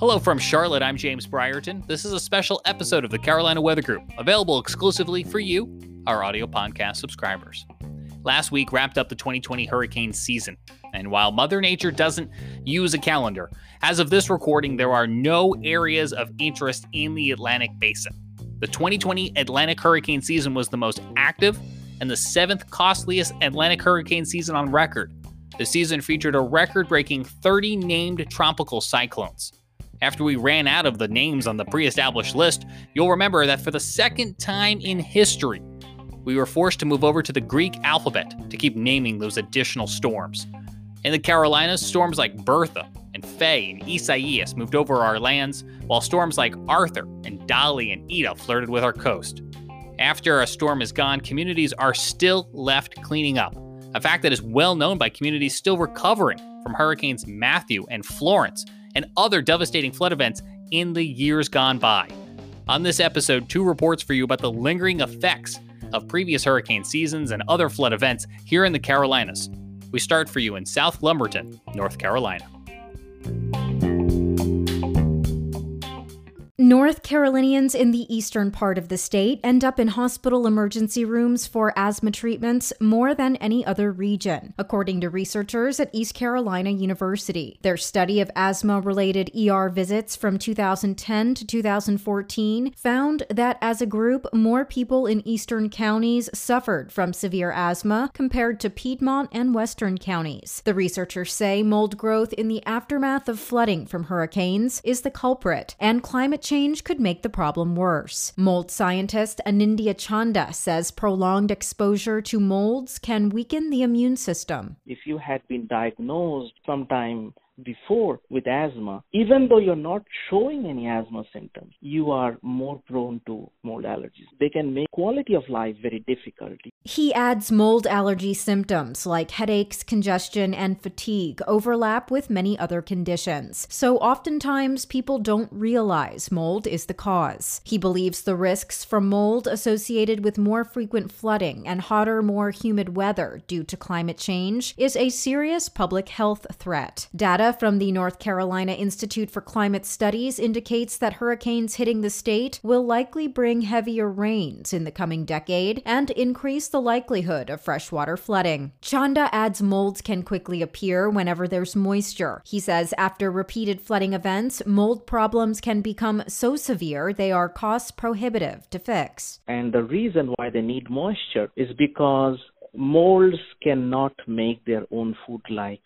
Hello from Charlotte, I'm James Brierton. This is a special episode of the Carolina Weather Group, available exclusively for you, our audio podcast subscribers. Last week wrapped up the 2020 hurricane season, and while Mother Nature doesn't use a calendar, as of this recording, there are no areas of interest in the Atlantic Basin. The 2020 Atlantic hurricane season was the most active and the seventh costliest Atlantic hurricane season on record. The season featured a record-breaking 30 named tropical cyclones. After we ran out of the names on the pre-established list, you'll remember that for the second time in history, we were forced to move over to the Greek alphabet to keep naming those additional storms. In the Carolinas, storms like Bertha and Faye and Isaias moved over our lands, while storms like Arthur and Dolly and Ida flirted with our coast. After a storm is gone, communities are still left cleaning up, a fact that is well known by communities still recovering from hurricanes Matthew and Florence, and other devastating flood events in the years gone by. On this episode, two reports for you about the lingering effects of previous hurricane seasons and other flood events here in the Carolinas. We start for you in South Lumberton, North Carolina. North Carolinians in the eastern part of the state end up in hospital emergency rooms for asthma treatments more than any other region, according to researchers at East Carolina University. Their study of asthma-related ER visits from 2010 to 2014 found that as a group, more people in eastern counties suffered from severe asthma compared to Piedmont and western counties. The researchers say mold growth in the aftermath of flooding from hurricanes is the culprit, and climate change could make the problem worse. Mold scientist Anindya Chanda says prolonged exposure to molds can weaken the immune system. If you had been diagnosed sometime before with asthma, even though you're not showing any asthma symptoms, you are more prone to mold allergies. They can make quality of life very difficult. He adds mold allergy symptoms like headaches, congestion, and fatigue overlap with many other conditions, so oftentimes people don't realize mold is the cause. He believes the risks from mold associated with more frequent flooding and hotter, more humid weather due to climate change is a serious public health threat. Data from the North Carolina Institute for Climate Studies indicates that hurricanes hitting the state will likely bring heavier rains in the coming decade and increase the likelihood of freshwater flooding. Chanda adds molds can quickly appear whenever there's moisture. He says after repeated flooding events, mold problems can become so severe they are cost prohibitive to fix. And the reason why they need moisture is because molds cannot make their own food like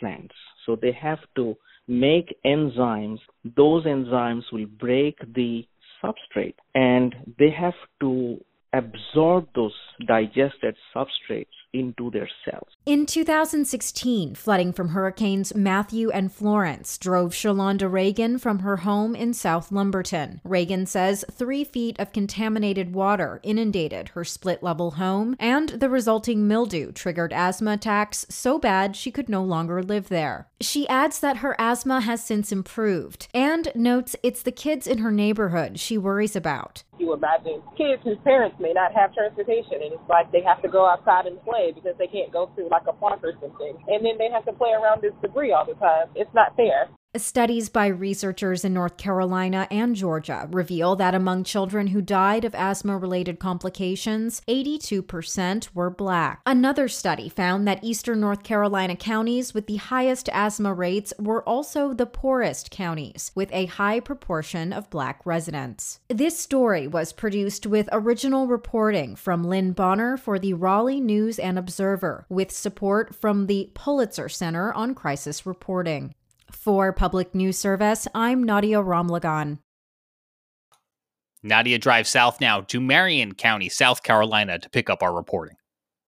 plants. So they have to make enzymes. Those enzymes will break the substrate, and they have to absorb those digested substrates into their cells. In 2016, flooding from hurricanes Matthew and Florence drove Shalonda Reagan from her home in South Lumberton. Reagan says 3 feet of contaminated water inundated her split-level home, and the resulting mildew triggered asthma attacks so bad she could no longer live there. She adds that her asthma has since improved, and notes it's the kids in her neighborhood she worries about. You imagine kids whose parents may not have transportation, and it's like they have to go outside and play because they can't go through like a park or something, and then they have to play around this debris all the time. It's not fair. Studies by researchers in North Carolina and Georgia reveal that among children who died of asthma-related complications, 82% were Black. Another study found that eastern North Carolina counties with the highest asthma rates were also the poorest counties, with a high proportion of Black residents. This story was produced with original reporting from Lynn Bonner for the Raleigh News and Observer, with support from the Pulitzer Center on Crisis Reporting. For Public News Service, I'm Nadia Ramlagan. Nadia drives south now to Marion County, South Carolina, to pick up our reporting.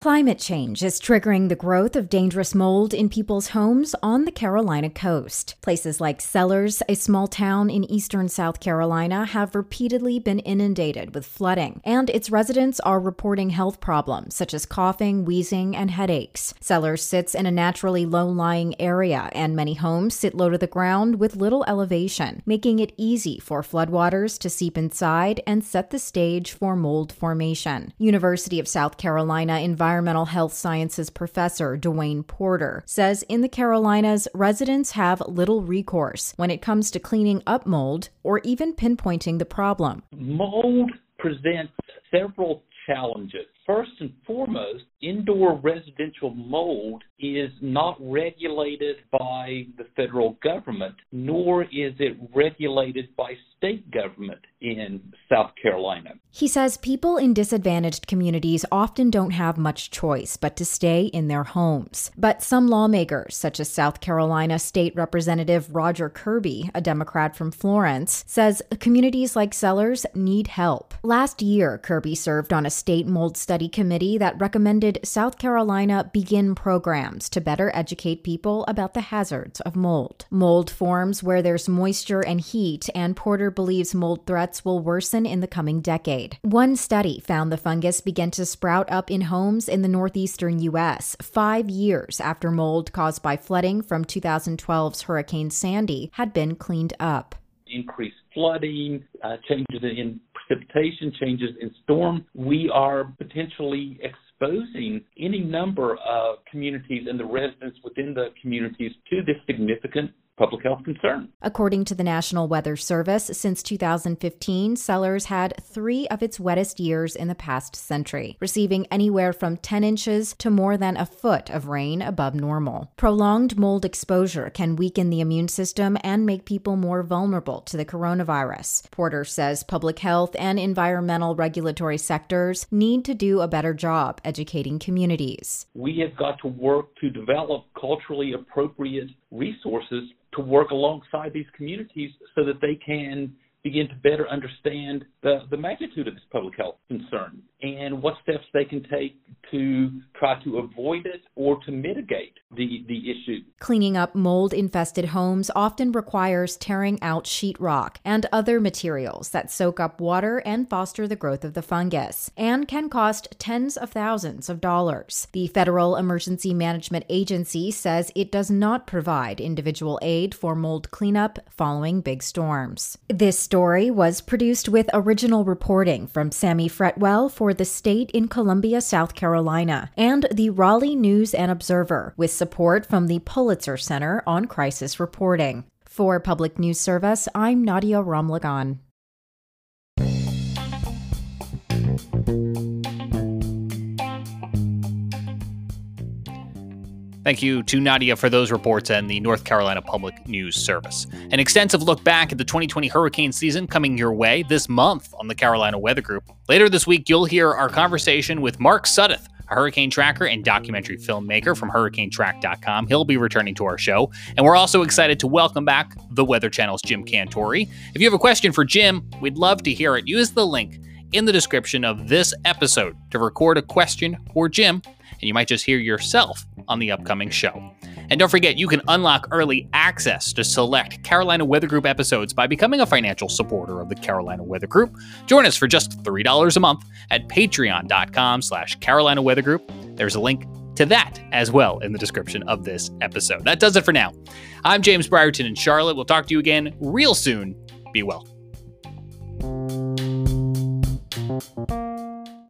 Climate change is triggering the growth of dangerous mold in people's homes on the Carolina coast. Places like Sellers, a small town in eastern South Carolina, have repeatedly been inundated with flooding, and its residents are reporting health problems such as coughing, wheezing, and headaches. Sellers sits in a naturally low-lying area, and many homes sit low to the ground with little elevation, making it easy for floodwaters to seep inside and set the stage for mold formation. University of South Carolina Environmental environmental health sciences professor Dwayne Porter, says in the Carolinas, residents have little recourse when it comes to cleaning up mold or even pinpointing the problem. Mold presents several challenges. First and foremost, indoor residential mold is not regulated by the federal government, nor is it regulated by state government in South Carolina. He says people in disadvantaged communities often don't have much choice but to stay in their homes. But some lawmakers, such as South Carolina State Representative Roger Kirby, a Democrat from Florence, says communities like Sellers need help. Last year, Kirby served on a state mold study committee that recommended South Carolina begin programs to better educate people about the hazards of mold. Mold forms where there's moisture and heat, and Porter believes mold threats will worsen in the coming decade. One study found the fungus began to sprout up in homes in the northeastern U.S. 5 years after mold caused by flooding from 2012's Hurricane Sandy had been cleaned up. Increased flooding, changes in precipitation, changes in storm. We are potentially exposing any number of communities and the residents within the communities to this significant public health concern. According to the National Weather Service, since 2015, Sellers had 3 of its wettest years in the past century, receiving anywhere from 10 inches to more than a foot of rain above normal. Prolonged mold exposure can weaken the immune system and make people more vulnerable to the coronavirus. Porter says public health and environmental regulatory sectors need to do a better job educating communities. We have got to work to develop culturally appropriate resources to work alongside these communities so that they can begin to better understand the magnitude of this public health concern and what steps they can take to try to avoid it or to mitigate the issue. Cleaning up mold-infested homes often requires tearing out sheetrock and other materials that soak up water and foster the growth of the fungus, and can cost tens of thousands of dollars. The Federal Emergency Management Agency says it does not provide individual aid for mold cleanup following big storms. This story was produced with original reporting from Sammy Fretwell for The State in Columbia, South Carolina, and the Raleigh News and Observer, with support from the Pulitzer Center on Crisis Reporting. For Public News Service, I'm Nadia Ramlagan. Thank you to Nadia for those reports and the North Carolina Public News Service. An extensive look back at the 2020 hurricane season coming your way this month on the Carolina Weather Group. Later this week, you'll hear our conversation with Mark Sudduth, a hurricane tracker and documentary filmmaker from HurricaneTrack.com. He'll be returning to our show. And we're also excited to welcome back the Weather Channel's Jim Cantore. If you have a question for Jim, we'd love to hear it. Use the link in the description of this episode to record a question for Jim, and you might just hear yourself on the upcoming show. And don't forget, you can unlock early access to select Carolina Weather Group episodes by becoming a financial supporter of the Carolina Weather Group. Join us for just $3 a month at patreon.com/Carolina Weather Group. There's a link to that as well in the description of this episode. That does it for now. I'm James Brierton in Charlotte. We'll talk to you again real soon. Be well.